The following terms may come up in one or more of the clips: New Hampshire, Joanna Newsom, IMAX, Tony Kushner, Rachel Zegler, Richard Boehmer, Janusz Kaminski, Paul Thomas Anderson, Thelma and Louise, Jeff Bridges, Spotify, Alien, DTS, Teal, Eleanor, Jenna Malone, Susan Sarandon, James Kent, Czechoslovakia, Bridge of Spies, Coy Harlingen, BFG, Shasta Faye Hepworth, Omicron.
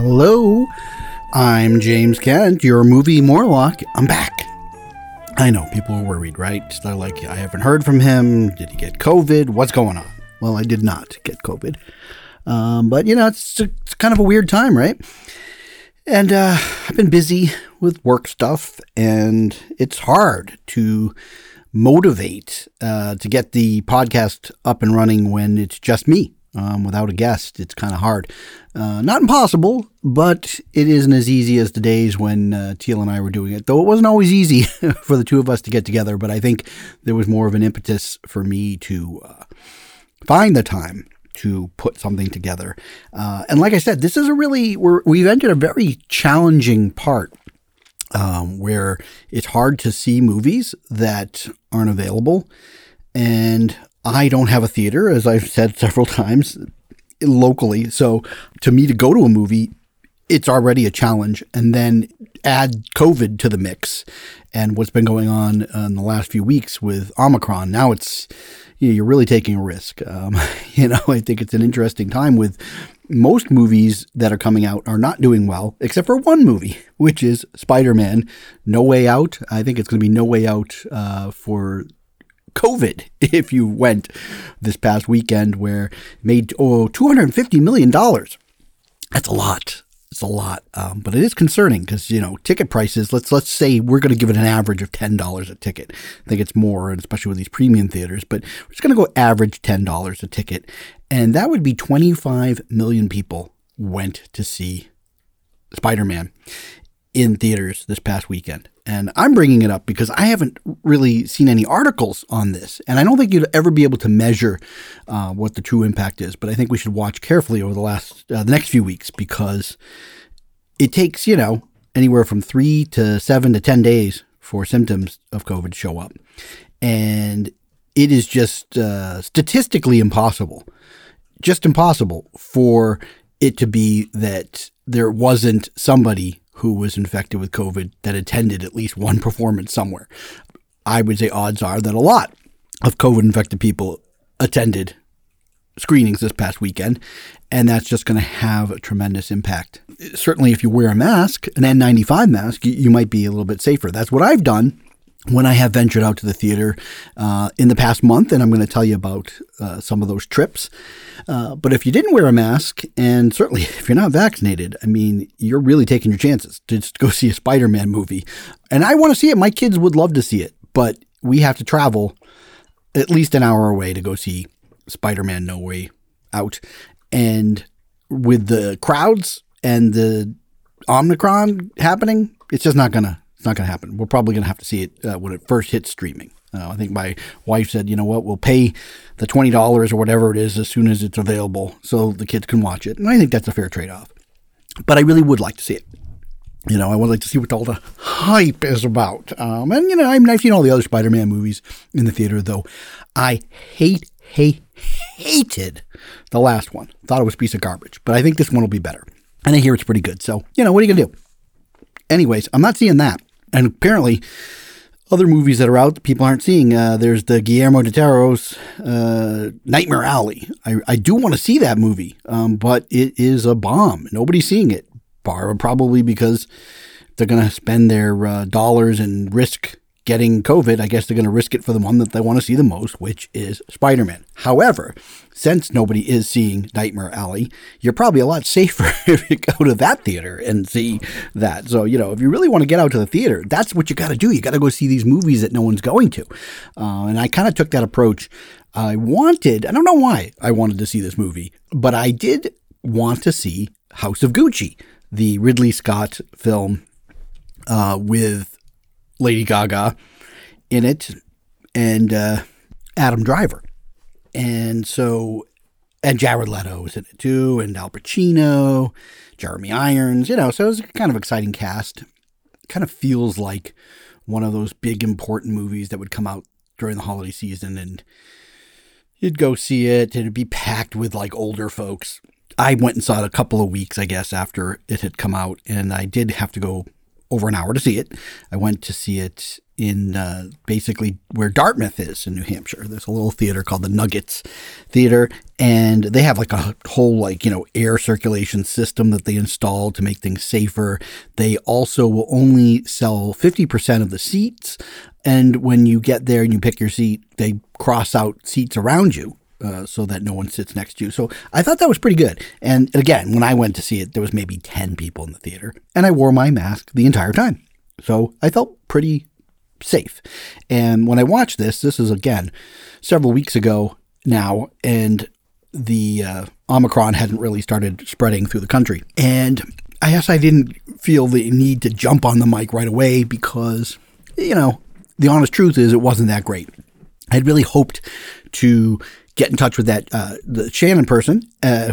Hello, I'm James Kent, your movie Morlock. I'm back. I know, people are worried, right? They're like, I haven't heard from him. Did he get COVID? What's going on? Well, I did not get COVID. But, you know, it's kind of a weird time, right? And I've been busy with work stuff, and it's hard to motivate to get the podcast up and running when it's just me. Without a guest, it's kind of hard. Not impossible, but it isn't as easy as the days when Teal and I were doing it, though it wasn't always easy for the two of us to get together. But I think there was more of an impetus for me to find the time to put something together. And like I said, this is a really, we've entered a very challenging part where it's hard to see movies that aren't available. And I don't have a theater, as I've said several times, locally. So to me, to go to a movie, it's already a challenge. And then add COVID to the mix and what's been going on in the last few weeks with Omicron. Now it's, you know, you're really taking a risk. You know, I think it's an interesting time with most movies that are coming out are not doing well, except for one movie, which is Spider-Man: No Way Out. I think it's going to be No Way Out for COVID, if you went this past weekend, where made $250 million. That's a lot. It's a lot. But it is concerning because, you know, ticket prices, let's say we're going to give it an average of $10 a ticket. I think it's more, and especially with these premium theaters, but we're just going to go average $10 a ticket. And that would be 25 million people went to see Spider-Man in theaters this past weekend. And I'm bringing it up because I haven't really seen any articles on this. And I don't think you'd ever be able to measure what the true impact is. But I think we should watch carefully over the next few weeks, because it takes, you know, anywhere from 3 to 7 to 10 days for symptoms of COVID to show up. And it is just statistically impossible, just impossible for it to be that there wasn't somebody who was infected with COVID that attended at least one performance somewhere. I would say odds are that a lot of COVID-infected people attended screenings this past weekend, and that's just going to have a tremendous impact. Certainly, if you wear a mask, an N95 mask, you might be a little bit safer. That's what I've done when I have ventured out to the theater in the past month, and I'm going to tell you about some of those trips. But if you didn't wear a mask, and certainly if you're not vaccinated, I mean, you're really taking your chances to just go see a Spider-Man movie. And I want to see it. My kids would love to see it, but we have to travel at least an hour away to go see Spider-Man: No Way Out. And with the crowds and the Omicron happening, it's just not going to. It's not going to happen. We're probably going to have to see it when it first hits streaming. I think my wife said, you know what, we'll pay the $20 or whatever it is as soon as it's available so the kids can watch it. And I think that's a fair trade-off. But I really would like to see it. You know, I would like to see what all the hype is about. And, you know, I mean, I've seen all the other Spider-Man movies in the theater, though. I hated the last one. Thought it was a piece of garbage. But I think this one will be better. And I hear it's pretty good. So, you know, what are you going to do? Anyways, I'm not seeing that. And apparently, other movies that are out that people aren't seeing. There's the Guillermo del Toro's Nightmare Alley. I do want to see that movie, but it is a bomb. Nobody's seeing it, probably because they're going to spend their dollars and risk getting COVID. I guess they're going to risk it for the one that they want to see the most, which is Spider-Man. However, since nobody is seeing Nightmare Alley, you're probably a lot safer if you go to that theater and see that. So, you know, if you really want to get out to the theater, that's what you got to do. You got to go see these movies that no one's going to. And I kind of took that approach. I don't know why I wanted to see this movie, but I did want to see House of Gucci, the Ridley Scott film with Lady Gaga in it, and Adam Driver. And Jared Leto was in it too, and Al Pacino, Jeremy Irons, you know, so it was kind of exciting cast. It kind of feels like one of those big important movies that would come out during the holiday season, and you'd go see it, and it'd be packed with like older folks. I went and saw it a couple of weeks, I guess, after it had come out, and I did have to go over an hour to see it. I went to see it in basically where Dartmouth is in New Hampshire. There's a little theater called the Nuggets Theater, and they have like a whole air circulation system that they install to make things safer. They also will only sell 50% of the seats, and when you get there and you pick your seat, they cross out seats around you. So that no one sits next to you. So I thought that was pretty good. And again, when I went to see it, there was maybe 10 people in the theater, and I wore my mask the entire time. So I felt pretty safe. And when I watched this is, again, several weeks ago now, and the Omicron hadn't really started spreading through the country. And I guess I didn't feel the need to jump on the mic right away because, the honest truth is it wasn't that great. I had really hoped to get in touch with that the Shannon person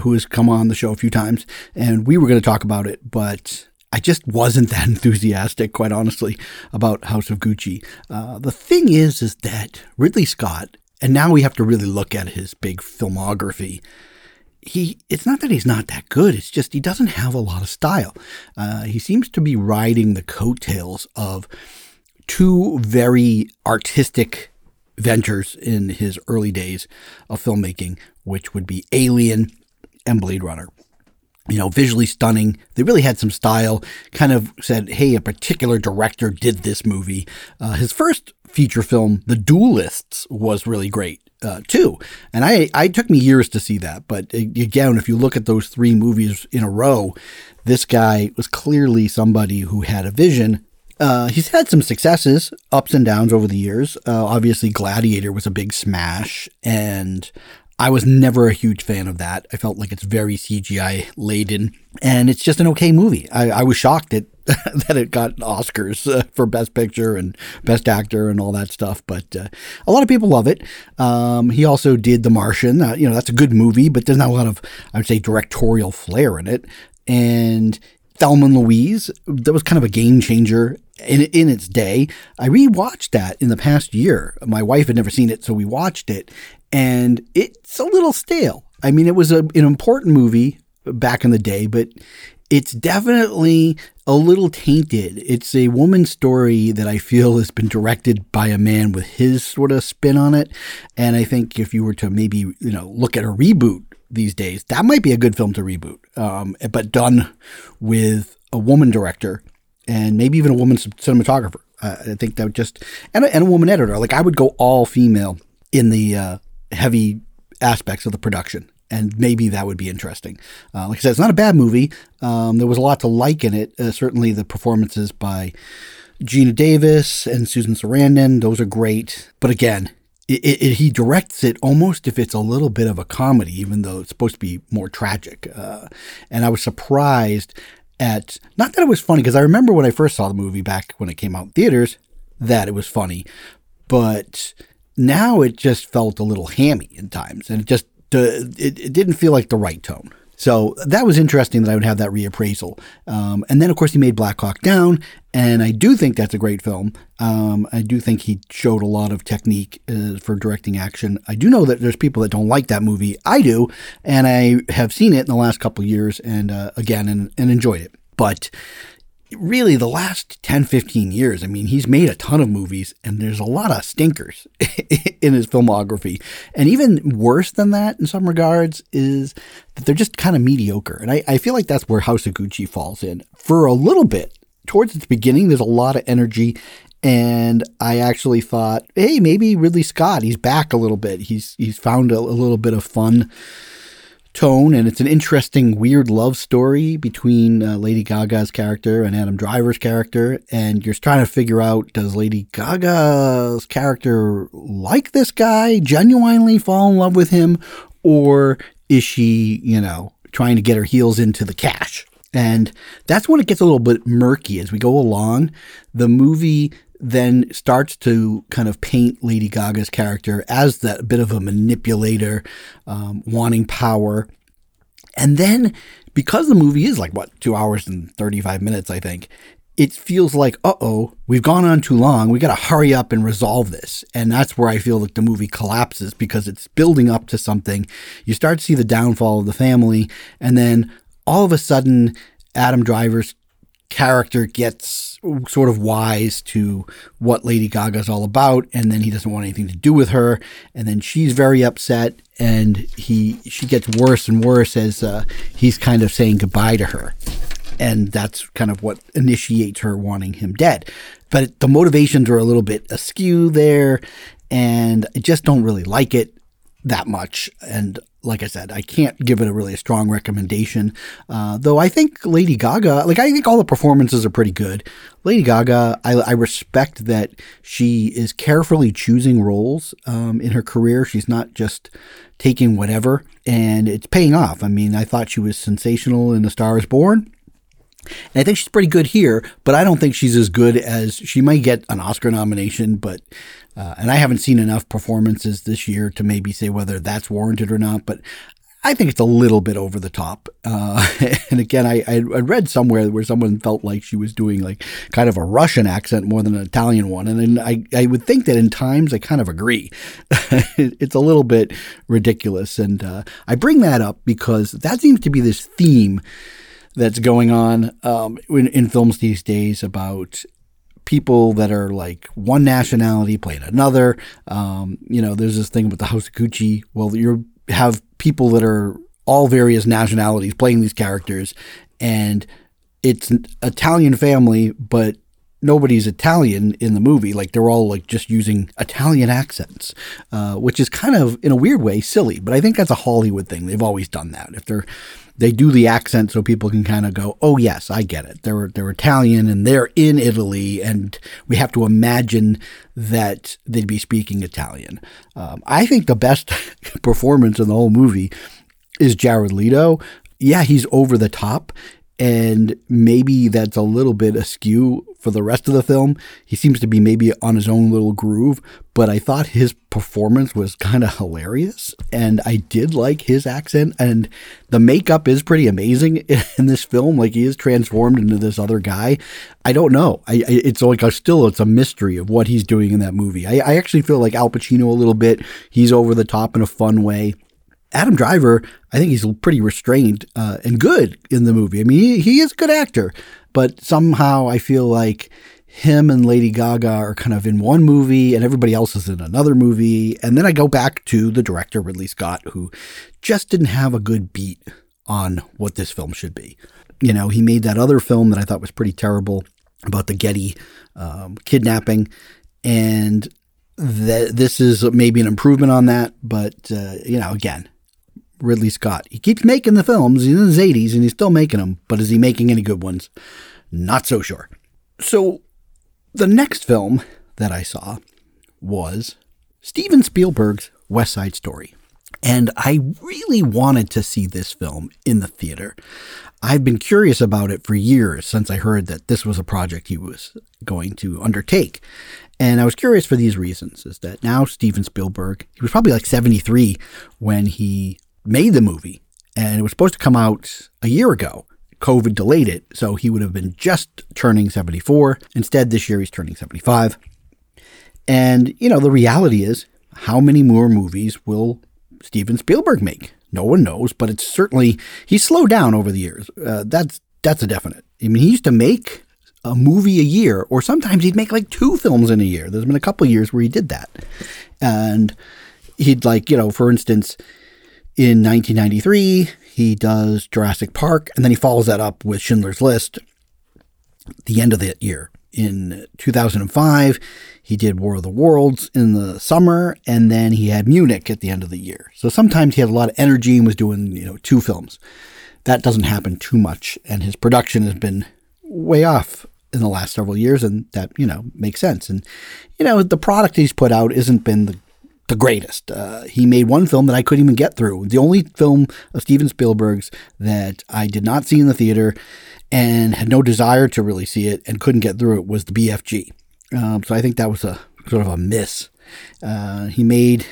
who has come on the show a few times, and we were going to talk about it, but I just wasn't that enthusiastic, quite honestly, about House of Gucci. The thing is that Ridley Scott, and now we have to really look at his big filmography. It's not that he's not that good. It's just he doesn't have a lot of style. He seems to be riding the coattails of two very artistic ventures in his early days of filmmaking, which would be Alien and Blade Runner. Visually stunning. They really had some style, kind of said, hey, a particular director did this movie. His first feature film, The Duelists, was really great too. And I took me years to see that. But again, if you look at those three movies in a row, this guy was clearly somebody who had a vision. He's had some successes, ups and downs over the years. Obviously, Gladiator was a big smash, and I was never a huge fan of that. I felt like it's very CGI-laden, and it's just an okay movie. I was shocked that it got Oscars for Best Picture and Best Actor and all that stuff, but a lot of people love it. He also did The Martian. That's a good movie, but there's not a lot of, I would say, directorial flair in it, and Thelma and Louise, that was kind of a game changer in its day. I rewatched that in the past year. My wife had never seen it, so we watched it, and it's a little stale. I mean, it was an important movie back in the day, but it's definitely a little tainted. It's a woman's story that I feel has been directed by a man with his sort of spin on it, and I think if you were to maybe, look at a reboot these days, that might be a good film to reboot, but done with a woman director and maybe even a woman cinematographer. I think that would and a woman editor. Like, I would go all female in the heavy aspects of the production, and maybe that would be interesting. Like I said, it's not a bad movie. There was a lot to like in it. Certainly the performances by Gina Davis and Susan Sarandon, those are great. But again, he directs it almost if it's a little bit of a comedy, even though it's supposed to be more tragic. And I was surprised at, not that it was funny, because I remember when I first saw the movie back when it came out in theaters, that it was funny. But now it just felt a little hammy in times, and it just it didn't feel like the right tone. So that was interesting that I would have that reappraisal. And then, of course, he made Black Hawk Down, and I do think that's a great film. I do think he showed a lot of technique for directing action. I do know that there's people that don't like that movie. I do, and I have seen it in the last couple of years and, again, and enjoyed it. But really, the last 10, 15 years, I mean, he's made a ton of movies, and there's a lot of stinkers in his filmography. And even worse than that, in some regards, is that they're just kind of mediocre. And I feel like that's where House of Gucci falls in. For a little bit, towards its beginning, there's a lot of energy, and I actually thought, hey, maybe Ridley Scott, he's back a little bit. He's found a little bit of fun tone, and it's an interesting, weird love story between Lady Gaga's character and Adam Driver's character, and you're trying to figure out, does Lady Gaga's character like this guy, genuinely fall in love with him, or is she, trying to get her heels into the cash? And that's when it gets a little bit murky as we go along. The movie then starts to kind of paint Lady Gaga's character as that bit of a manipulator, wanting power. And then, because the movie is 2 hours and 35 minutes, I think, it feels like, uh-oh, we've gone on too long. We got to hurry up and resolve this. And that's where I feel like the movie collapses, because it's building up to something. You start to see the downfall of the family, and then all of a sudden, Adam Driver's character gets sort of wise to what Lady Gaga's all about, and then he doesn't want anything to do with her, and then she's very upset, and she gets worse and worse as he's kind of saying goodbye to her. And that's kind of what initiates her wanting him dead. But the motivations are a little bit askew there, and I just don't really like it that much. And like I said, I can't give it a strong recommendation. Though I think Lady Gaga, I think all the performances are pretty good. Lady Gaga, I respect that she is carefully choosing roles in her career. She's not just taking whatever, and it's paying off. I mean, I thought she was sensational in A Star is Born. And I think she's pretty good here, but I don't think she's as good as she might get an Oscar nomination. But and I haven't seen enough performances this year to maybe say whether that's warranted or not. But I think it's a little bit over the top. And again, I read somewhere where someone felt like she was doing kind of a Russian accent more than an Italian one. And then I would think that in times I kind of agree. It's a little bit ridiculous. And I bring that up because that seems to be this theme that's going on in films these days about people that are one nationality playing another. There's this thing with the House of Gucci. Well, you have people that are all various nationalities playing these characters, and it's an Italian family, but nobody's Italian in the movie. They're all just using Italian accents, which is kind of, in a weird way, silly. But I think that's a Hollywood thing. They've always done that. If they do the accent so people can kind of go, oh, yes, I get it. They're Italian and they're in Italy, and we have to imagine that they'd be speaking Italian. I think the best performance in the whole movie is Jared Leto. Yeah, he's over the top, and maybe that's a little bit askew for the rest of the film. He seems to be maybe on his own little groove, but I thought his performance was kind of hilarious, and I did like his accent, and the makeup is pretty amazing in this film. He is transformed into this other guy. I don't know. It's a mystery of what he's doing in that movie. I actually feel like Al Pacino a little bit. He's over the top in a fun way. Adam Driver, I think he's pretty restrained and good in the movie. I mean, he is a good actor, but somehow I feel like him and Lady Gaga are kind of in one movie and everybody else is in another movie. And then I go back to the director, Ridley Scott, who just didn't have a good beat on what this film should be. He made that other film that I thought was pretty terrible about the Getty kidnapping, and this is maybe an improvement on that, but, again, Ridley Scott, he keeps making the films. He's in his 80s and he's still making them, but is he making any good ones? Not so sure. So the next film that I saw was Steven Spielberg's West Side Story. And I really wanted to see this film in the theater. I've been curious about it for years since I heard that this was a project he was going to undertake. And I was curious for these reasons, is that now Steven Spielberg, he was probably 73 when he made the movie, and it was supposed to come out a year ago. COVID delayed it, so he would have been just turning 74. Instead, this year he's turning 75. And, the reality is, how many more movies will Steven Spielberg make? No one knows, but it's certainly, he's slowed down over the years. That's a definite. I mean, he used to make a movie a year, or sometimes he'd make 2 films in a year. There's been a couple of years where he did that. And he'd for instance, in 1993, he does Jurassic Park, and then he follows that up with Schindler's List at the end of that year. In 2005, he did War of the Worlds in the summer, and then he had Munich at the end of the year. So sometimes he had a lot of energy and was doing, 2 films. That doesn't happen too much, and his production has been way off in the last several years, and that, makes sense. And, the product he's put out hasn't been the greatest. He made one film that I couldn't even get through. The only film of Steven Spielberg's that I did not see in the theater and had no desire to really see it and couldn't get through it was the BFG. So I think that was a sort of a miss. He made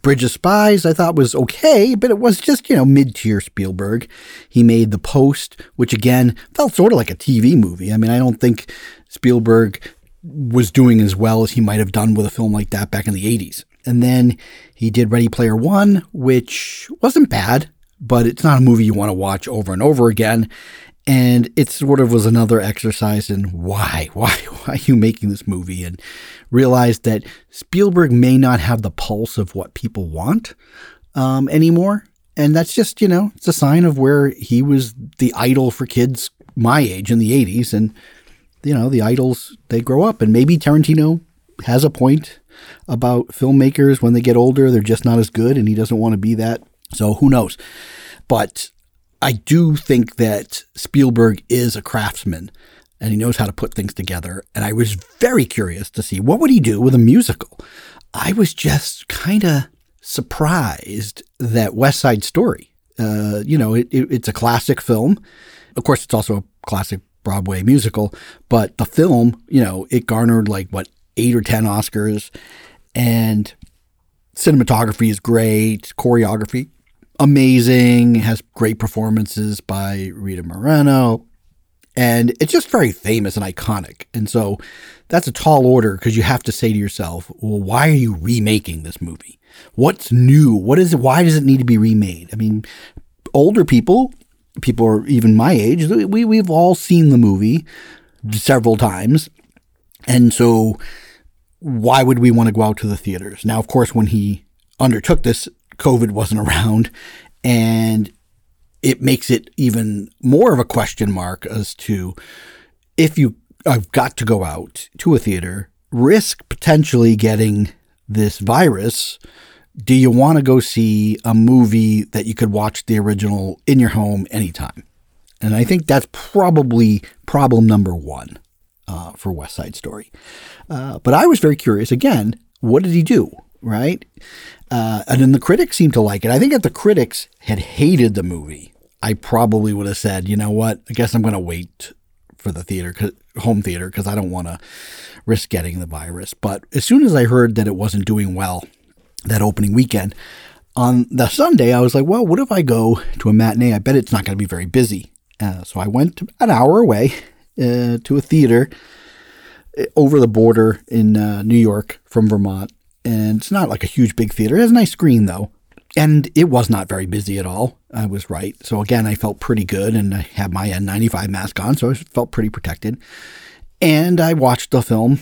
Bridge of Spies, I thought was okay, but it was just, mid-tier Spielberg. He made The Post, which again felt sort of like a TV movie. I mean, I don't think Spielberg was doing as well as he might have done with a film like that back in the 80s. And then he did Ready Player One, which wasn't bad, but it's not a movie you want to watch over and over again. And it sort of was another exercise in why are you making this movie? And realized that Spielberg may not have the pulse of what people want anymore. And that's just, it's a sign of where he was the idol for kids my age in the 80s. And, the idols, they grow up. And maybe Tarantino has a point about filmmakers when they get older, they're just not as good and he doesn't want to be that. So who knows? But I do think that Spielberg is a craftsman and he knows how to put things together. And I was very curious to see what would he do with a musical. I was just kind of surprised that West Side Story, it's a classic film. Of course, it's also a classic Broadway musical, but the film, it garnered 8 or 10 Oscars, and cinematography is great, choreography amazing, has great performances by Rita Moreno, and it's just very famous and iconic. And so that's a tall order because you have to say to yourself, well, why are you remaking this movie? What's new? What is it? Why does it need to be remade? I mean, older people are even my age, we've all seen the movie several times. And so why would we want to go out to the theaters? Now, of course, when he undertook this, COVID wasn't around, and it makes it even more of a question mark as to if you have got to go out to a theater, risk potentially getting this virus. Do you want to go see a movie that you could watch the original in your home anytime? And I think that's probably problem number one. For West Side Story. But I was very curious, again, what did he do, right? And then the critics seemed to like it. I think if the critics had hated the movie, I probably would have said, you know what, I guess I'm going to wait for the home theater because I don't want to risk getting the virus. But as soon as I heard that it wasn't doing well that opening weekend, on the Sunday, I was like, well, what if I go to a matinee? I bet it's not going to be very busy. So I went an hour away to a theater over the border in New York from Vermont. And it's not like a huge big theater. It has a nice screen though. And it was not very busy at all. I was right. So again, I felt pretty good and I had my N95 mask on. So I felt pretty protected. And I watched the film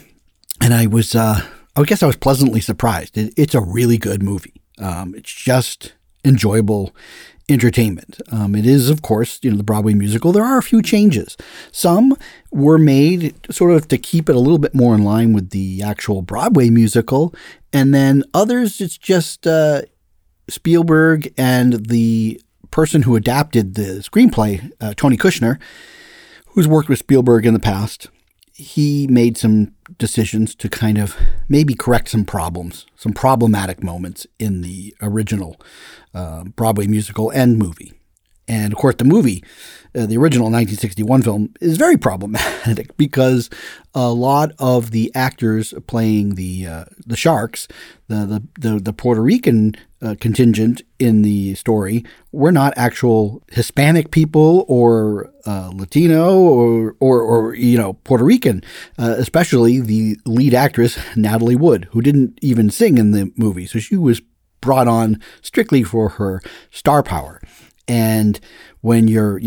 and I was, I guess I was pleasantly surprised. It's a really good movie. It's just enjoyable entertainment. It is, of course, the Broadway musical. There are a few changes. Some were made sort of to keep it a little bit more in line with the actual Broadway musical. And then others, it's just Spielberg and the person who adapted the screenplay, Tony Kushner, who's worked with Spielberg in the past. He made some decisions to kind of maybe correct some problems, some problematic moments in the original Broadway musical and movie. And of course, the movie, the original 1961 film, is very problematic because a lot of the actors playing the sharks, the Puerto Rican contingent in the story, were not actual Hispanic people or Latino or Puerto Rican. Especially the lead actress Natalie Wood, who didn't even sing in the movie, so she was brought on strictly for her star power. And when you're,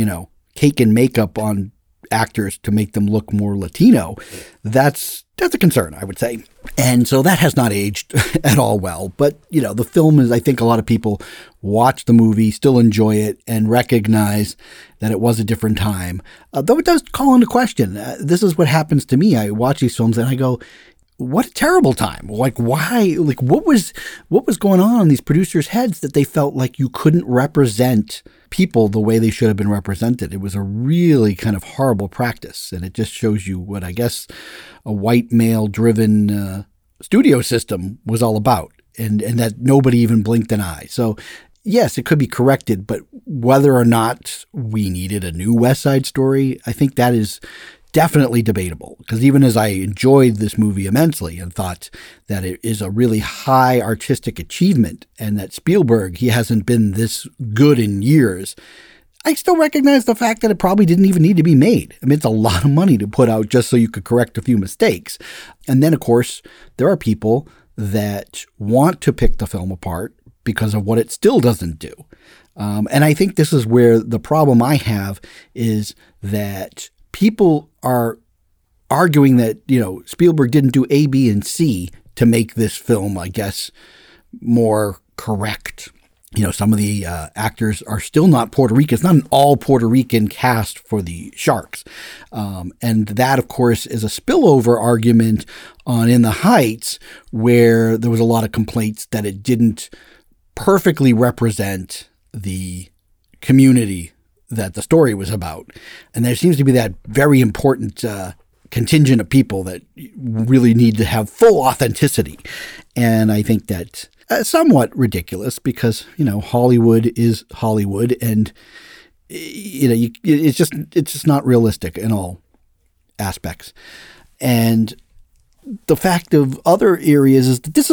caking makeup on actors to make them look more Latino, that's a concern, I would say. And so that has not aged at all well. But, the film is, I think a lot of people watch the movie, still enjoy it, and recognize that it was a different time. Though it does call into question. This is what happens to me. I watch these films and I go, what a terrible time. Why? What was going on in these producers' heads that they felt like you couldn't represent people the way they should have been represented? It was a really kind of horrible practice. And it just shows you what, I guess, a white male-driven studio system was all about, and that nobody even blinked an eye. So, yes, it could be corrected, but whether or not we needed a new West Side Story, I think that is definitely debatable, because even as I enjoyed this movie immensely and thought that it is a really high artistic achievement and that Spielberg, he hasn't been this good in years, I still recognize the fact that it probably didn't even need to be made. I mean, it's a lot of money to put out just so you could correct a few mistakes. And then, of course, there are people that want to pick the film apart because of what it still doesn't do. And I think this is where the problem I have is that people are arguing that, you know, Spielberg didn't do A, B, and C to make this film, I guess, more correct. You know, some of the actors are still not Puerto Rican. It's not an all Puerto Rican cast for the Sharks. And that, of course, is a spillover argument on In the Heights, where there was a lot of complaints that it didn't perfectly represent the community that the story was about. And there seems to be that very important contingent of people that really need to have full authenticity. And I think that somewhat ridiculous because, you know, Hollywood is Hollywood, and, you know, it's just not realistic in all aspects. And the fact of other areas is that this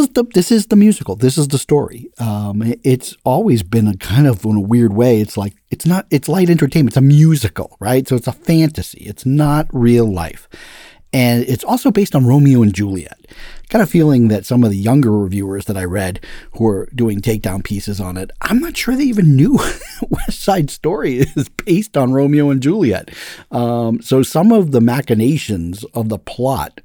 is the musical. This is the story. It's always been a kind of, in a weird way, it's like it's light entertainment. It's a musical, right? So it's a fantasy. It's not real life. And it's also based on Romeo and Juliet. Got a feeling that some of the younger reviewers that I read who are doing takedown pieces on it, I'm not sure they even knew West Side Story is based on Romeo and Juliet. So some of the machinations of the plot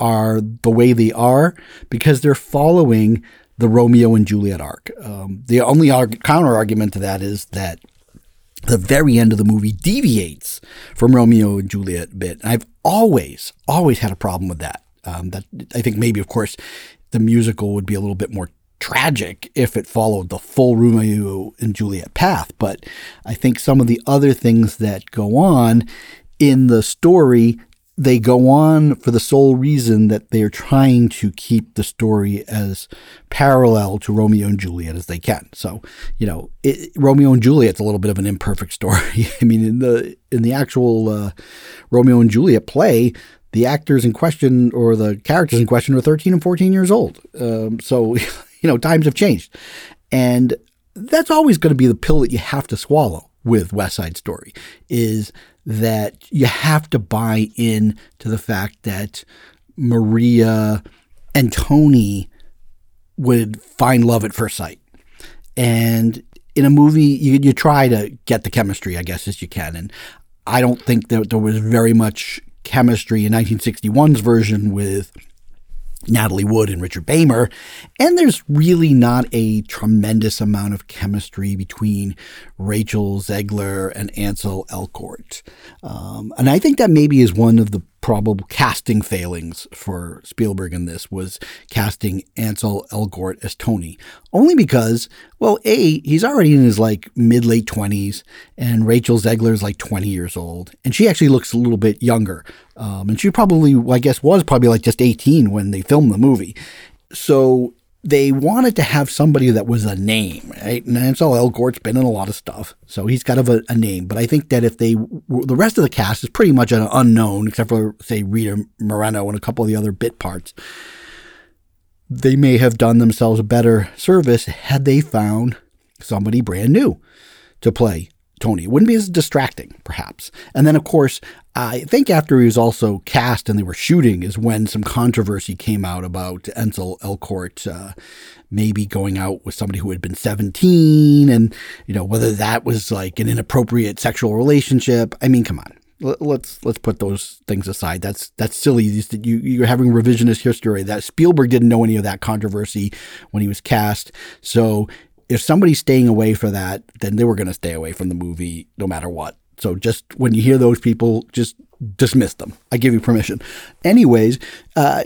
are the way they are because they're following the Romeo and Juliet arc. The only counter-argument to that is that the very end of the movie deviates from Romeo and Juliet a bit. And I've always had a problem with that. That I think maybe, of course, the musical would be a little bit more tragic if it followed the full Romeo and Juliet path. But I think some of the other things that go on in the story, they go on for the sole reason that they are trying to keep the story as parallel to Romeo and Juliet as they can. So, you know, Romeo and Juliet's a little bit of an imperfect story. I mean, in the actual Romeo and Juliet play, the actors in question or the characters in question are 13 and 14 years old. So, you know, times have changed. And that's always going to be the pill that you have to swallow with West Side Story, is that you have to buy in to the fact that Maria and Tony would find love at first sight. And in a movie, you try to get the chemistry, I guess, as you can. And I don't think that there was very much chemistry in 1961's version with Natalie Wood and Richard Boehmer. And there's really not a tremendous amount of chemistry between Rachel Zegler and Ansel Elgort. And I think that maybe is one of the probable casting failings for Spielberg in this, was casting Ansel Elgort as Tony. Only because, well, A, he's already in his like mid-late 20s, and Rachel Zegler's like 20 years old. And she actually looks a little bit younger. And she probably, I guess, was probably like just 18 when they filmed the movie. So they wanted to have somebody that was a name, right? And Ansel Elgort's been in a lot of stuff, so he's kind of a name. But I think that if the rest of the cast is pretty much an unknown, except for, say, Rita Moreno and a couple of the other bit parts, they may have done themselves a better service had they found somebody brand new to play Tony. It wouldn't be as distracting, perhaps. And then, of course, I think after he was also cast and they were shooting is when some controversy came out about Ansel Elgort maybe going out with somebody who had been 17, and, you know, whether that was like an inappropriate sexual relationship. I mean, come on. Let's put those things aside. That's silly. You're having revisionist history. That Spielberg didn't know any of that controversy when he was cast. So if somebody's staying away for that, then they were going to stay away from the movie no matter what. So just when you hear those people, just dismiss them. I give you permission. Anyways,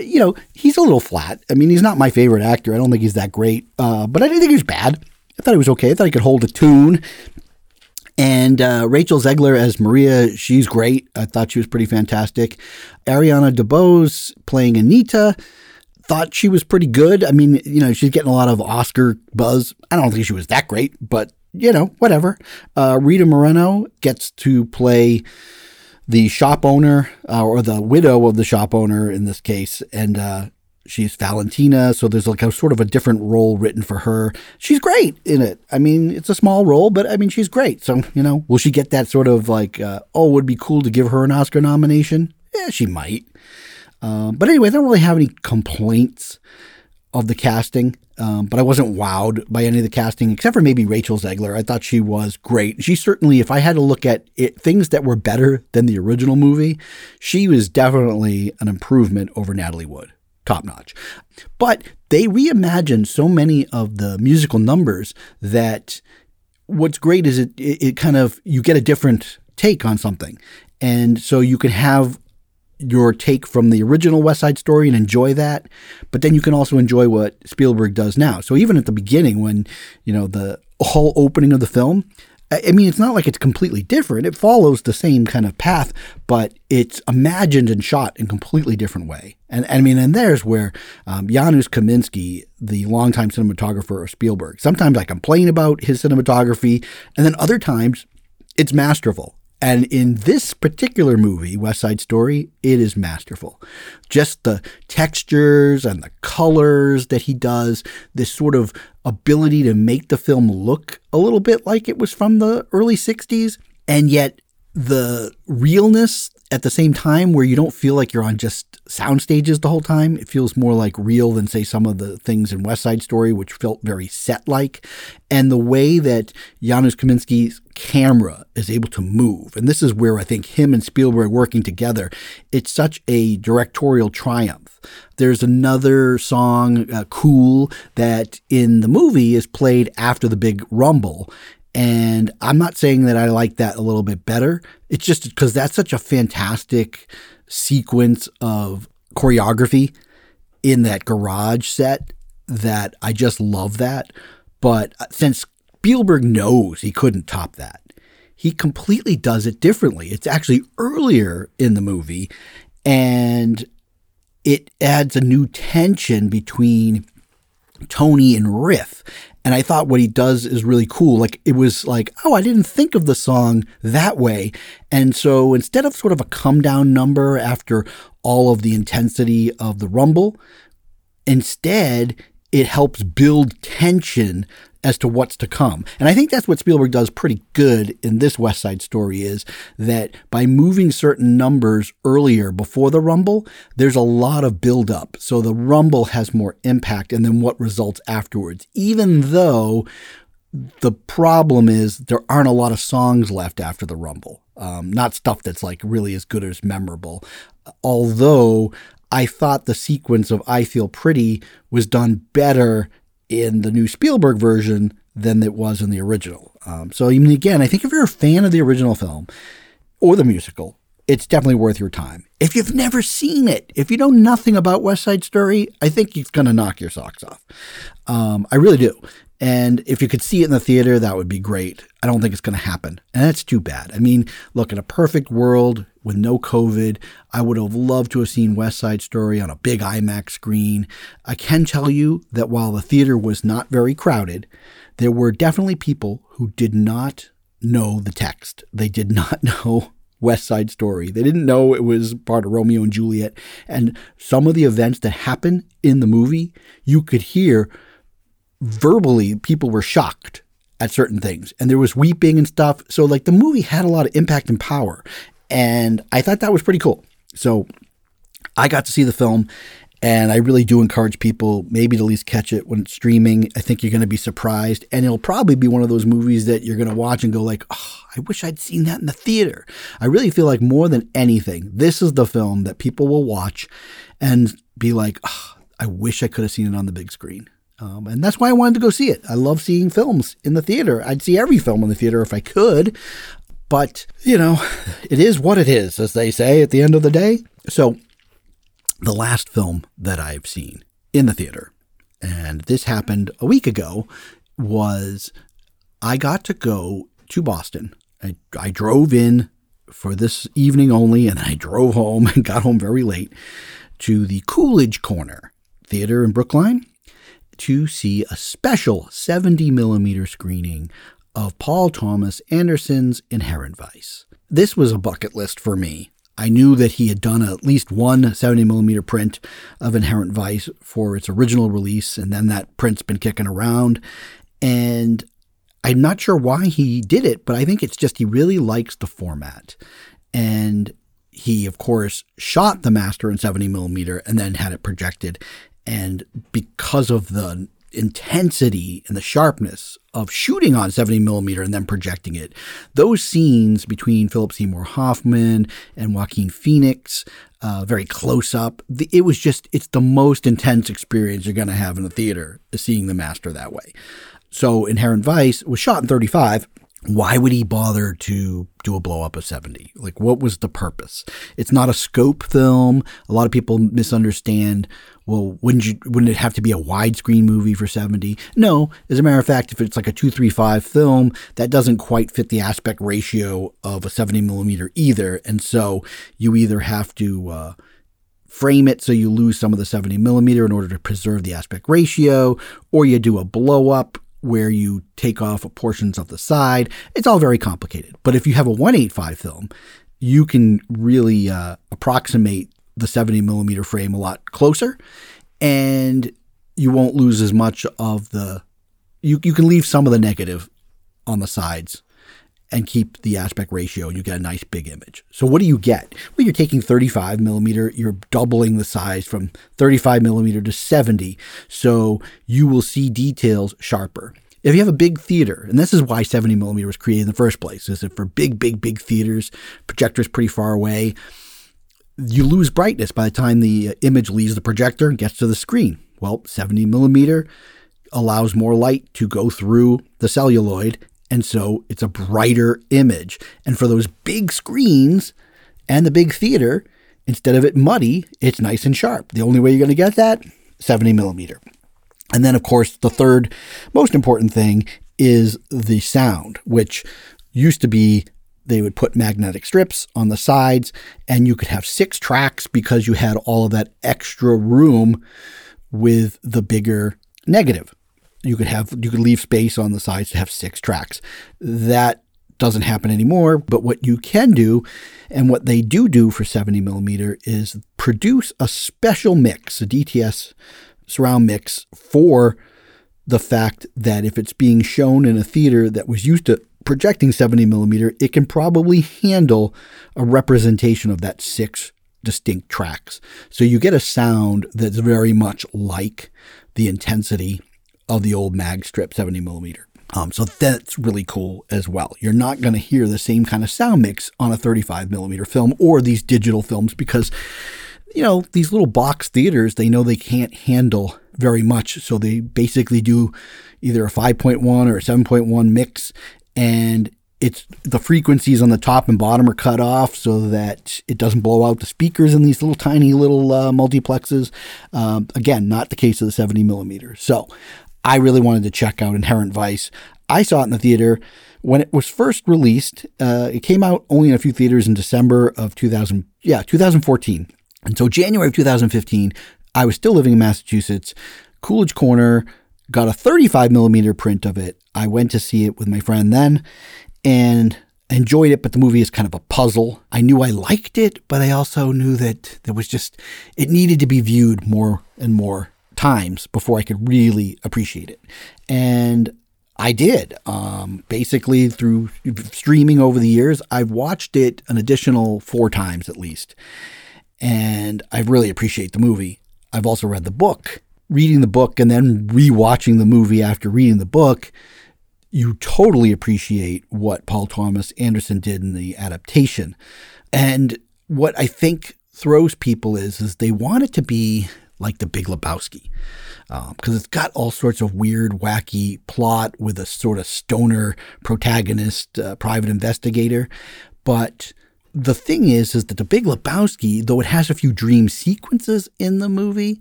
you know, he's a little flat. I mean, he's not my favorite actor. I don't think he's that great, but I didn't think he was bad. I thought he was okay. I thought he could hold a tune. And Rachel Zegler as Maria, she's great. I thought she was pretty fantastic. Ariana DeBose playing Anita, thought she was pretty good. I mean, you know, she's getting a lot of Oscar buzz. I don't think she was that great, but, you know, whatever. Rita Moreno gets to play the shop owner or the widow of the shop owner in this case. And she's Valentina. So there's like a sort of a different role written for her. She's great in it. I mean, it's a small role, but I mean, she's great. So, you know, will she get that sort of like, oh, would be cool to give her an Oscar nomination? Yeah, she might. But anyway, I don't really have any complaints of the casting, but I wasn't wowed by any of the casting, except for maybe Rachel Zegler. I thought she was great. She certainly, if I had to look at it, things that were better than the original movie, she was definitely an improvement over Natalie Wood. Top notch. But they reimagined so many of the musical numbers that what's great is it kind of, you get a different take on something. And so you can have your take from the original West Side Story and enjoy that, but then you can also enjoy what Spielberg does now. So even at the beginning, when, you know, the whole opening of the film, I mean, it's not like it's completely different. It follows the same kind of path, but it's imagined and shot in a completely different way. And I mean, and there's where Janusz Kaminski, the longtime cinematographer of Spielberg, sometimes I complain about his cinematography, and then other times it's masterful. And in this particular movie, West Side Story, it is masterful. Just the textures and the colors that he does, this sort of ability to make the film look a little bit like it was from the early 60s, and yet the realness at the same time, where you don't feel like you're on just sound stages the whole time. It feels more like real than, say, some of the things in West Side Story, which felt very set-like. And the way that Janusz Kaminski's camera is able to move, and this is where I think him and Spielberg working together, it's such a directorial triumph. There's another song, Cool, that in the movie is played after the big rumble. And I'm not saying that I like that a little bit better. It's just because that's such a fantastic sequence of choreography in that garage set that I just love that. But since Spielberg knows he couldn't top that, he completely does it differently. It's actually earlier in the movie, and it adds a new tension between Tony and Riff. And I thought what he does is really cool. Like, it was like, oh, I didn't think of the song that way. And so instead of sort of a come down number after all of the intensity of the rumble, instead it helps build tension as to what's to come. And I think that's what Spielberg does pretty good in this West Side Story, is that by moving certain numbers earlier before the rumble, there's a lot of buildup. So the rumble has more impact, and then what results afterwards, even though the problem is there aren't a lot of songs left after the rumble. Not stuff that's like really as good or as memorable. Although I thought the sequence of I Feel Pretty was done better in the new Spielberg version than it was in the original. So even again, I think if you're a fan of the original film or the musical, it's definitely worth your time. If you've never seen it, if you know nothing about West Side Story, I think it's going to knock your socks off. I really do. And if you could see it in the theater, that would be great. I don't think it's going to happen. And that's too bad. I mean, look, in a perfect world with no COVID, I would have loved to have seen West Side Story on a big IMAX screen. I can tell you that while the theater was not very crowded, there were definitely people who did not know the text. They did not know West Side Story. They didn't know it was part of Romeo and Juliet. And some of the events that happen in the movie, you could hear verbally, people were shocked at certain things, and there was weeping and stuff. So like, the movie had a lot of impact and power, and I thought that was pretty cool. So I got to see the film, and I really do encourage people maybe to at least catch it when it's streaming. I think you're going to be surprised, and it'll probably be one of those movies that you're going to watch and go like, oh, I wish I'd seen that in the theater. I really feel like more than anything, this is the film that people will watch and be like, oh, I wish I could have seen it on the big screen. And that's why I wanted to go see it. I love seeing films in the theater. I'd see every film in the theater if I could. But, you know, it is what it is, as they say at the end of the day. So the last film that I've seen in the theater, and this happened a week ago, was I got to go to Boston. I drove in for this evening only, and I drove home and got home very late to the Coolidge Corner Theater in Brookline, to see a special 70 millimeter screening of Paul Thomas Anderson's Inherent Vice. This was a bucket list for me. I knew that he had done at least one 70 millimeter print of Inherent Vice for its original release, and then that print's been kicking around. And I'm not sure why he did it, but I think it's just he really likes the format. And he, of course, shot the master in 70 millimeter and then had it projected. And because of the intensity and the sharpness of shooting on 70 millimeter and then projecting it, those scenes between Philip Seymour Hoffman and Joaquin Phoenix, very close up, it was just, it's the most intense experience you're going to have in a theater, is seeing the master that way. So Inherent Vice was shot in 35. Why would he bother to do a blow up of 70? Like, what was the purpose? It's not a scope film. A lot of people misunderstand, well, wouldn't it have to be a widescreen movie for 70? No. As a matter of fact, if it's like a 2.35 film, that doesn't quite fit the aspect ratio of a 70 millimeter either. And so you either have to frame it so you lose some of the 70 millimeter in order to preserve the aspect ratio, or you do a blow up where you take off portions of the side. It's all very complicated. But if you have a 1.85 film, you can really approximate the 70 millimeter frame a lot closer, and you won't lose as much of the, you can leave some of the negative on the sides and keep the aspect ratio, and you get a nice big image. So what do you get? Well, you're taking 35 millimeter, you're doubling the size from 35 millimeter to 70, so you will see details sharper. If you have a big theater, and this is why 70 millimeter was created in the first place, is that for big theaters, projectors pretty far away, you lose brightness by the time the image leaves the projector and gets to the screen. Well, 70 millimeter allows more light to go through the celluloid, and so it's a brighter image. And for those big screens and the big theater, instead of it muddy, it's nice and sharp. The only way you're going to get that, 70 millimeter. And then, of course, the third most important thing is the sound, which used to be they would put magnetic strips on the sides, and you could have 6 tracks because you had all of that extra room with the bigger negative. You could leave space on the sides to have 6 tracks. That doesn't happen anymore, but what you can do, and what they do for 70 millimeter, is produce a special mix, a DTS surround mix, for the fact that if it's being shown in a theater that was used to projecting 70 millimeter, it can probably handle a representation of that 6 distinct tracks. So you get a sound that's very much like the intensity of the old mag strip 70 millimeter. So that's really cool as well. You're not going to hear the same kind of sound mix on a 35 millimeter film or these digital films because, you know, these little box theaters, they know they can't handle very much. So they basically do either a 5.1 or a 7.1 mix, and it's the frequencies on the top and bottom are cut off so that it doesn't blow out the speakers in these little tiny little multiplexes. Again, not the case of the 70 millimeter. So I really wanted to check out Inherent Vice. I saw it in the theater when it was first released. It came out only in a few theaters in December of 2014. And so January of 2015, I was still living in Massachusetts. Coolidge Corner got a 35 millimeter print of it. I went to see it with my friend then and enjoyed it, but the movie is kind of a puzzle. I knew I liked it, but I also knew that there was just, it needed to be viewed more and more times before I could really appreciate it. And I did. Basically through streaming over the years, I've watched it an additional 4 times at least. And I really appreciate the movie. I've also read the book. Reading the book and then rewatching the movie after reading the book, you totally appreciate what Paul Thomas Anderson did in the adaptation. And what I think throws people is they want it to be like The Big Lebowski, because it's got all sorts of weird, wacky plot with a sort of stoner protagonist, private investigator. But the thing is that The Big Lebowski, though it has a few dream sequences in the movie,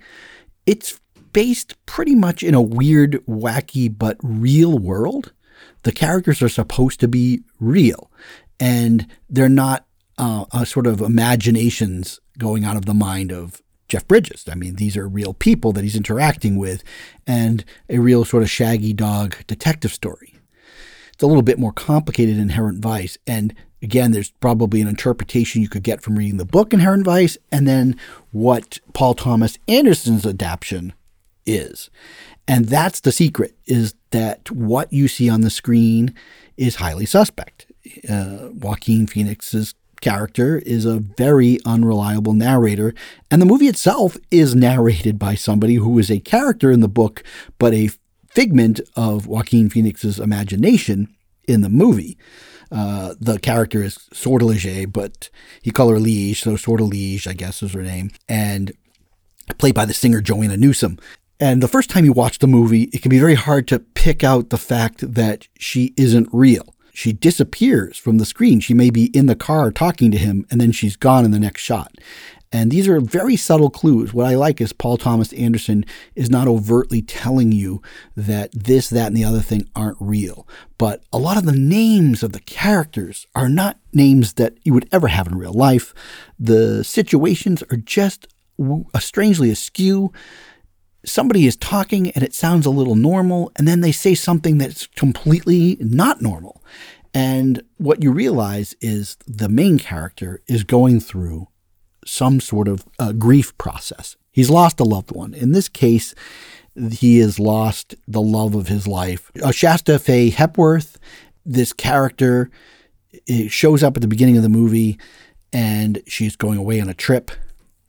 it's based pretty much in a weird, wacky, but real world. The characters are supposed to be real, and they're not a sort of imaginations going out of the mind of Jeff Bridges. I mean, these are real people that he's interacting with, and a real sort of shaggy dog detective story. It's a little bit more complicated than Inherent Vice, and again, there's probably an interpretation you could get from reading the book Inherent Vice and then what Paul Thomas Anderson's adaptation is. And that's the secret, is that what you see on the screen is highly suspect. Joaquin Phoenix's character is a very unreliable narrator, and the movie itself is narrated by somebody who is a character in the book, but a figment of Joaquin Phoenix's imagination in the movie. The character is Sortilege, but he called her Liege, so Sortilege, I guess, is her name, and played by the singer Joanna Newsom. And the first time you watch the movie, it can be very hard to pick out the fact that she isn't real. She disappears from the screen. She may be in the car talking to him, and then she's gone in the next shot. And these are very subtle clues. What I like is Paul Thomas Anderson is not overtly telling you that this, that, and the other thing aren't real. But a lot of the names of the characters are not names that you would ever have in real life. The situations are just strangely askew. Somebody is talking and it sounds a little normal, and then they say something that's completely not normal. And what you realize is the main character is going through some sort of grief process. He's lost a loved one. In this case, he has lost the love of his life. Shasta Faye Hepworth, this character, shows up at the beginning of the movie, and she's going away on a trip.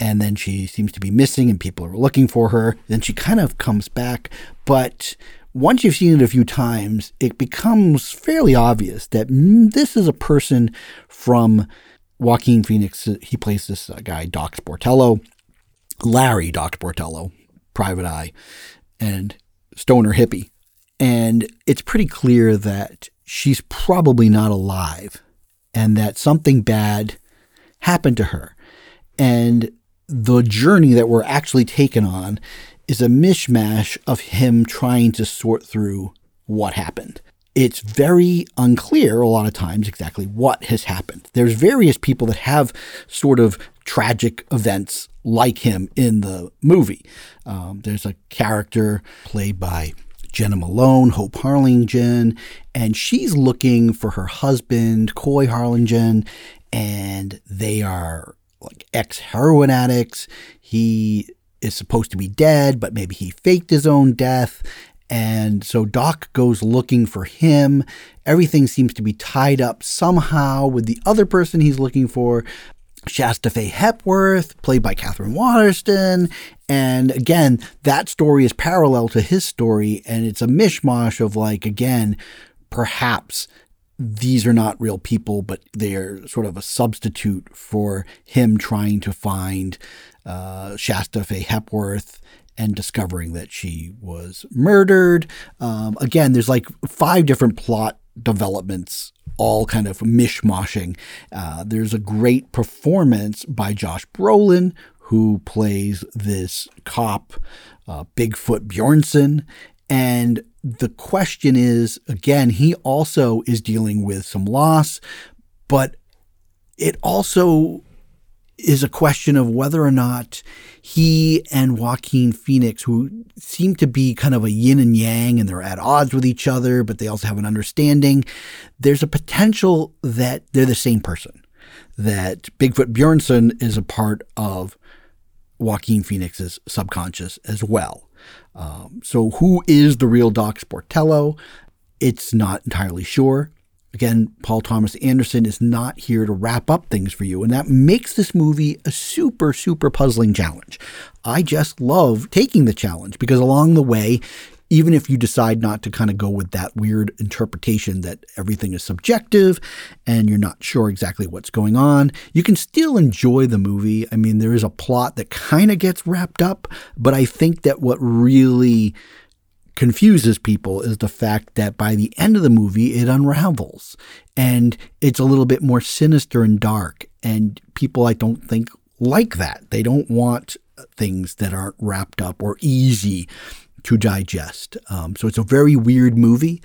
And then she seems to be missing and people are looking for her. Then she kind of comes back. But once you've seen it a few times, it becomes fairly obvious that this is a person from Joaquin Phoenix. He plays this guy, Doc Sportello, Larry Doc Sportello, Private Eye, and Stoner Hippie. And it's pretty clear that she's probably not alive and that something bad happened to her. And the journey that we're actually taken on is a mishmash of him trying to sort through what happened. It's very unclear a lot of times exactly what has happened. There's various people that have sort of tragic events like him in the movie. There's a character played by Jenna Malone, Hope Harlingen, and she's looking for her husband, Coy Harlingen, and they are like ex-heroin addicts. He is supposed to be dead, but maybe he faked his own death. And so Doc goes looking for him. Everything seems to be tied up somehow with the other person he's looking for, Shasta Faye Hepworth, played by Catherine Waterston. And again, that story is parallel to his story. And it's a mishmash of like, again, perhaps these are not real people, but they're sort of a substitute for him trying to find Shasta Faye Hepworth and discovering that she was murdered. Again, there's like 5 different plot developments, all kind of mishmashing. There's a great performance by Josh Brolin, who plays this cop, Bigfoot Bjornsson. And the question is, again, he also is dealing with some loss, but it also is a question of whether or not he and Joaquin Phoenix, who seem to be kind of a yin and yang and they're at odds with each other, but they also have an understanding, there's a potential that they're the same person, that Bigfoot Bjornsson is a part of Joaquin Phoenix's subconscious as well. So who is the real Doc Sportello? It's not entirely sure. Again, Paul Thomas Anderson is not here to wrap up things for you, and that makes this movie a super, super puzzling challenge. I just love taking the challenge because along the way, even if you decide not to kind of go with that weird interpretation that everything is subjective and you're not sure exactly what's going on, you can still enjoy the movie. I mean, there is a plot that kind of gets wrapped up, but I think that what really confuses people is the fact that by the end of the movie, it unravels and it's a little bit more sinister and dark. And people, I don't think, like that. They don't want things that aren't wrapped up or easy to digest. So it's a very weird movie.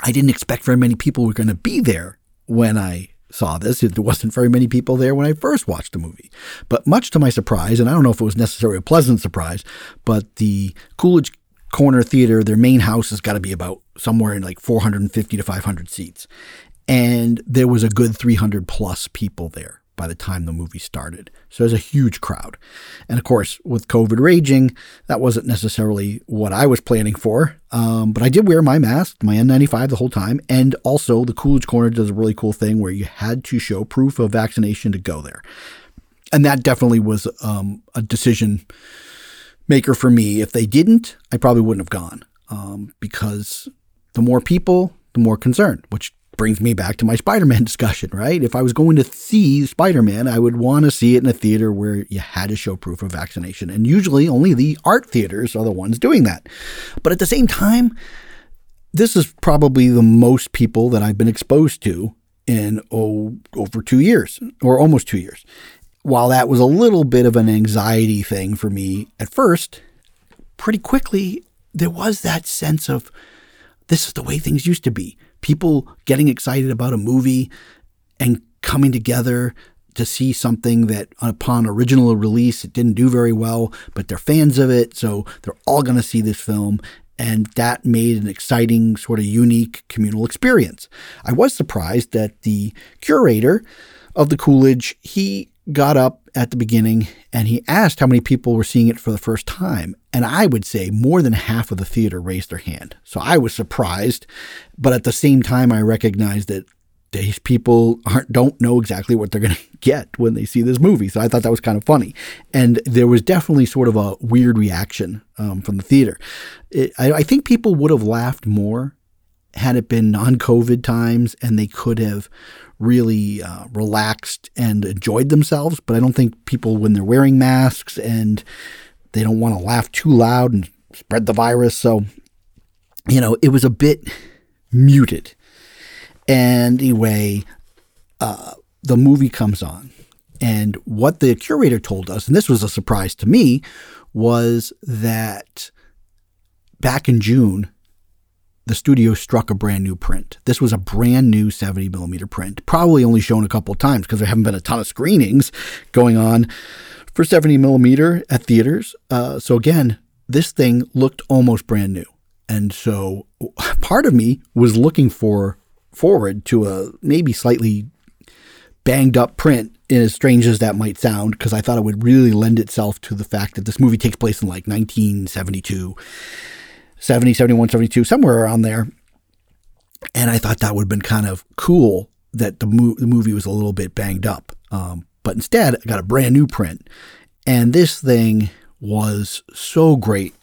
I didn't expect very many people were going to be there when I saw this. There wasn't very many people there when I first watched the movie. But much to my surprise, and I don't know if it was necessarily a pleasant surprise, but the Coolidge Corner Theater, their main house, has got to be about somewhere in like 450 to 500 seats. And there was a good 300 plus people there. by the time the movie started. So there's a huge crowd. And of course, with COVID raging, that wasn't necessarily what I was planning for. But I did wear my mask, my N95 the whole time. And also the Coolidge Corner does a really cool thing where you had to show proof of vaccination to go there. And that definitely was a decision maker for me. If they didn't, I probably wouldn't have gone because the more people, the more concern, which brings me back to my Spider-Man discussion, right? If I was going to see Spider-Man, I would want to see it in a theater where you had to show proof of vaccination. And usually only the art theaters are the ones doing that. But at the same time, this is probably the most people that I've been exposed to in over 2 years or almost 2 years. While that was a little bit of an anxiety thing for me at first, pretty quickly, there was that sense of this is the way things used to be. People getting excited about a movie and coming together to see something that upon original release, it didn't do very well, but they're fans of it. So they're all going to see this film. And that made an exciting, sort of unique communal experience. I was surprised that the curator of the Coolidge, he got up at the beginning and he asked how many people were seeing it for the first time. And I would say more than half of the theater raised their hand. So I was surprised. But at the same time, I recognized that these people don't know exactly what they're going to get when they see this movie. So I thought that was kind of funny. And there was definitely sort of a weird reaction from the theater. I think people would have laughed more had it been non-COVID times and they could have really relaxed and enjoyed themselves. But I don't think people, when they're wearing masks and they don't want to laugh too loud and spread the virus. So, it was a bit muted. And anyway, the movie comes on. And what the curator told us, and this was a surprise to me, was that back in June, the studio struck a brand new print. This was a brand new 70 millimeter print, probably only shown a couple of times because there haven't been a ton of screenings going on for 70 millimeter at theaters. So again, this thing looked almost brand new. And so part of me was looking forward to a maybe slightly banged up print, as strange as that might sound, because I thought it would really lend itself to the fact that this movie takes place in like 1972. 70, 71, 72, somewhere around there. And I thought that would have been kind of cool that the movie was a little bit banged up. But instead, I got a brand new print. And this thing was so great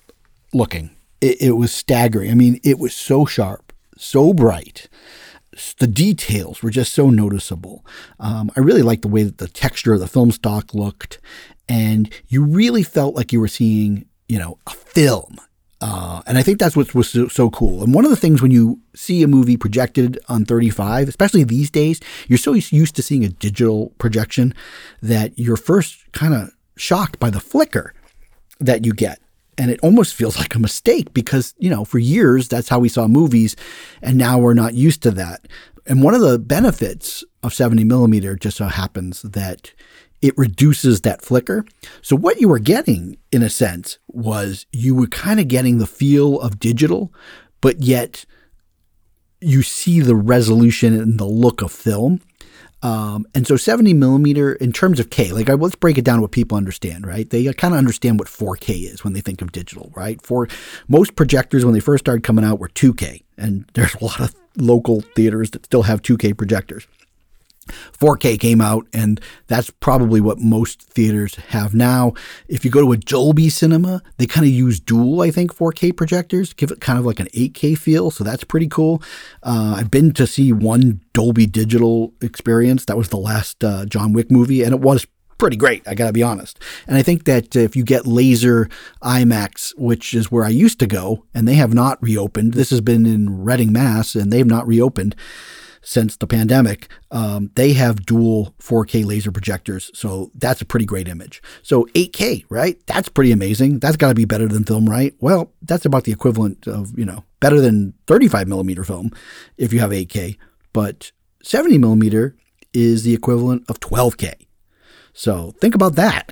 looking. It was staggering. I mean, it was so sharp, so bright. The details were just so noticeable. I really liked the way that the texture of the film stock looked. And you really felt like you were seeing, a film. And I think that's what was so cool. And one of the things when you see a movie projected on 35, especially these days, you're so used to seeing a digital projection that you're first kind of shocked by the flicker that you get. And it almost feels like a mistake because, for years, that's how we saw movies. And now we're not used to that. And one of the benefits of 70 millimeter just so happens that it reduces that flicker. So what you were getting, in a sense, was you were kind of getting the feel of digital, but yet you see the resolution and the look of film. And so 70 millimeter in terms of K, let's break it down to what people understand, right? They kind of understand what 4K is when they think of digital, right? For most projectors, when they first started coming out, were 2K. And there's a lot of local theaters that still have 2K projectors. 4K came out, and that's probably what most theaters have now. If you go to a Dolby Cinema, they kind of use dual, 4K projectors, give it kind of like an 8K feel, so that's pretty cool. I've been to see one Dolby Digital experience. That was the last John Wick movie, and it was pretty great, I gotta be honest. And I think that if you get Laser IMAX, which is where I used to go, and they have not reopened. This has been in Reading, Mass, and they've not reopened since the pandemic. They have dual 4K laser projectors. So that's a pretty great image. So 8K, right? That's pretty amazing. That's got to be better than film, right? Well, that's about the equivalent of, better than 35 millimeter film if you have 8K. But 70 millimeter is the equivalent of 12K. So think about that.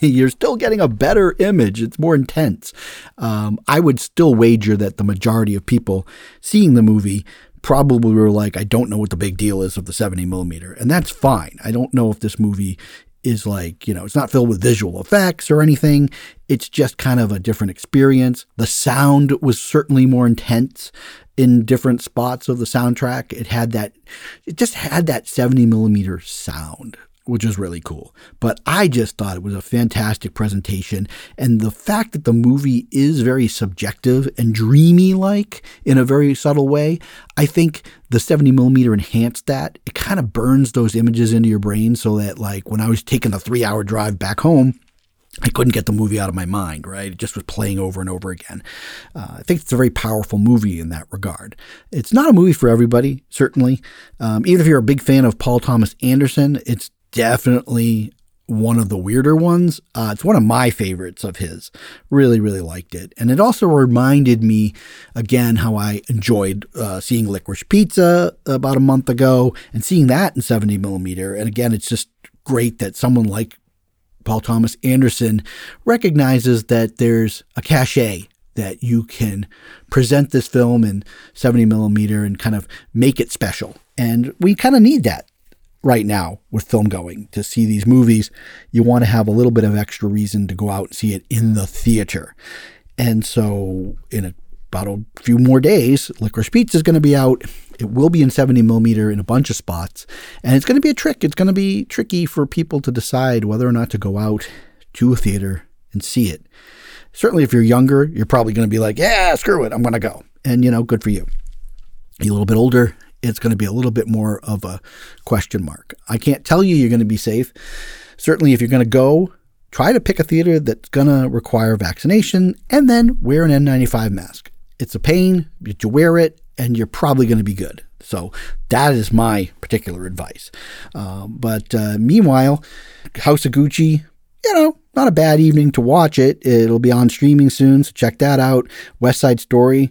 You're still getting a better image. It's more intense. I would still wager that the majority of people seeing the movie probably were like, I don't know what the big deal is of the 70 millimeter. And that's fine. I don't know if this movie is like, you know, it's not filled with visual effects or anything. It's just kind of a different experience. The sound was certainly more intense in different spots of the soundtrack. It just had that 70 millimeter sound, which is really cool. But I just thought it was a fantastic presentation. And the fact that the movie is very subjective and dreamy-like in a very subtle way, I think the 70 millimeter enhanced that. It kind of burns those images into your brain so that, like, when I was taking the 3-hour drive back home, I couldn't get the movie out of my mind, right? It just was playing over and over again. I think it's a very powerful movie in that regard. It's not a movie for everybody, certainly. Even if you're a big fan of Paul Thomas Anderson, it's definitely one of the weirder ones. It's one of my favorites of his. Really, really liked it. And it also reminded me, again, how I enjoyed seeing Licorice Pizza about a month ago and seeing that in 70 millimeter. And again, it's just great that someone like Paul Thomas Anderson recognizes that there's a cachet that you can present this film in 70 millimeter and kind of make it special. And we kind of need that right now with film going. To see these movies, you want to have a little bit of extra reason to go out and see it in the theater. And so in about a few more days, Licorice Pizza is going to be out. It will be in 70 millimeter in a bunch of spots. And it's going to be a trick. It's going to be tricky for people to decide whether or not to go out to a theater and see it. Certainly if you're younger, you're probably going to be like, yeah, screw it, I'm going to go. And, you know, good for you. You're a little bit older, it's going to be a little bit more of a question mark. I can't tell you you're going to be safe. Certainly, if you're going to go, try to pick a theater that's going to require vaccination and then wear an N95 mask. It's a pain, but you wear it and you're probably going to be good. So that is my particular advice. But meanwhile, House of Gucci, you know, not a bad evening to watch it. It'll be on streaming soon, so check that out. West Side Story,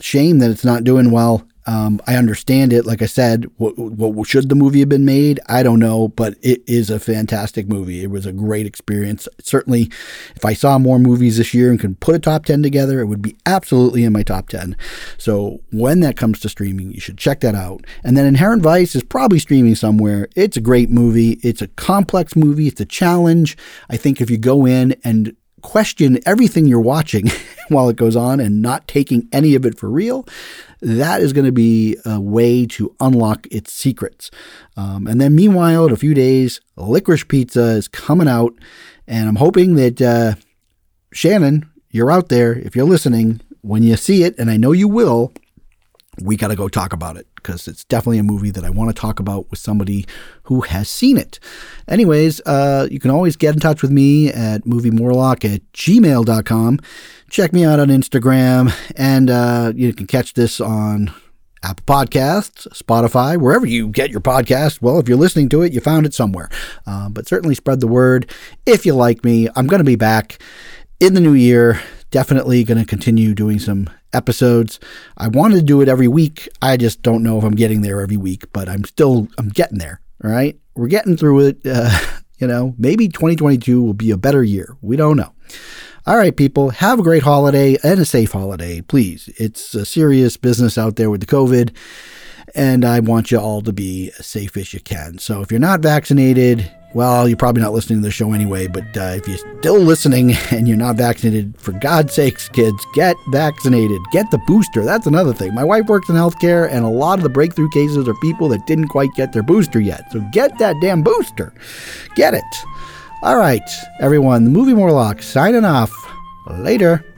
shame that it's not doing well. I understand it. Like I said, what should the movie have been made? I don't know, but it is a fantastic movie. It was a great experience. Certainly, if I saw more movies this year and could put a top 10 together, it would be absolutely in my top 10. So when that comes to streaming, you should check that out. And then Inherent Vice is probably streaming somewhere. It's a great movie. It's a complex movie. It's a challenge. I think if you go in and question everything you're watching while it goes on and not taking any of it for real, that is going to be a way to unlock its secrets. And then meanwhile, in a few days, Licorice Pizza is coming out, and I'm hoping that Shannon, you're out there. If you're listening, when you see it, and I know you will, we got to go talk about it, because it's definitely a movie that I want to talk about with somebody who has seen it. Anyways, you can always get in touch with me at moviemorlock@gmail.com. Check me out on Instagram, and you can catch this on Apple Podcasts, Spotify, wherever you get your podcast. Well, if you're listening to it, you found it somewhere. But certainly spread the word. If you like me, I'm going to be back in the new year. Definitely going to continue doing some episodes. I wanted to do it every week. I just don't know if I'm getting there every week, but I'm getting there. All right. We're getting through it. You know, maybe 2022 will be a better year. We don't know. All right, people, have a great holiday and a safe holiday, please. It's a serious business out there with the COVID, and I want you all to be as safe as you can. So if you're not vaccinated, well, you're probably not listening to the show anyway, but if you're still listening and you're not vaccinated, for God's sakes, kids, get vaccinated. Get the booster. That's another thing. My wife works in healthcare, and a lot of the breakthrough cases are people that didn't quite get their booster yet. So get that damn booster. Get it. All right, everyone, the Movie Morlock signing off. Later.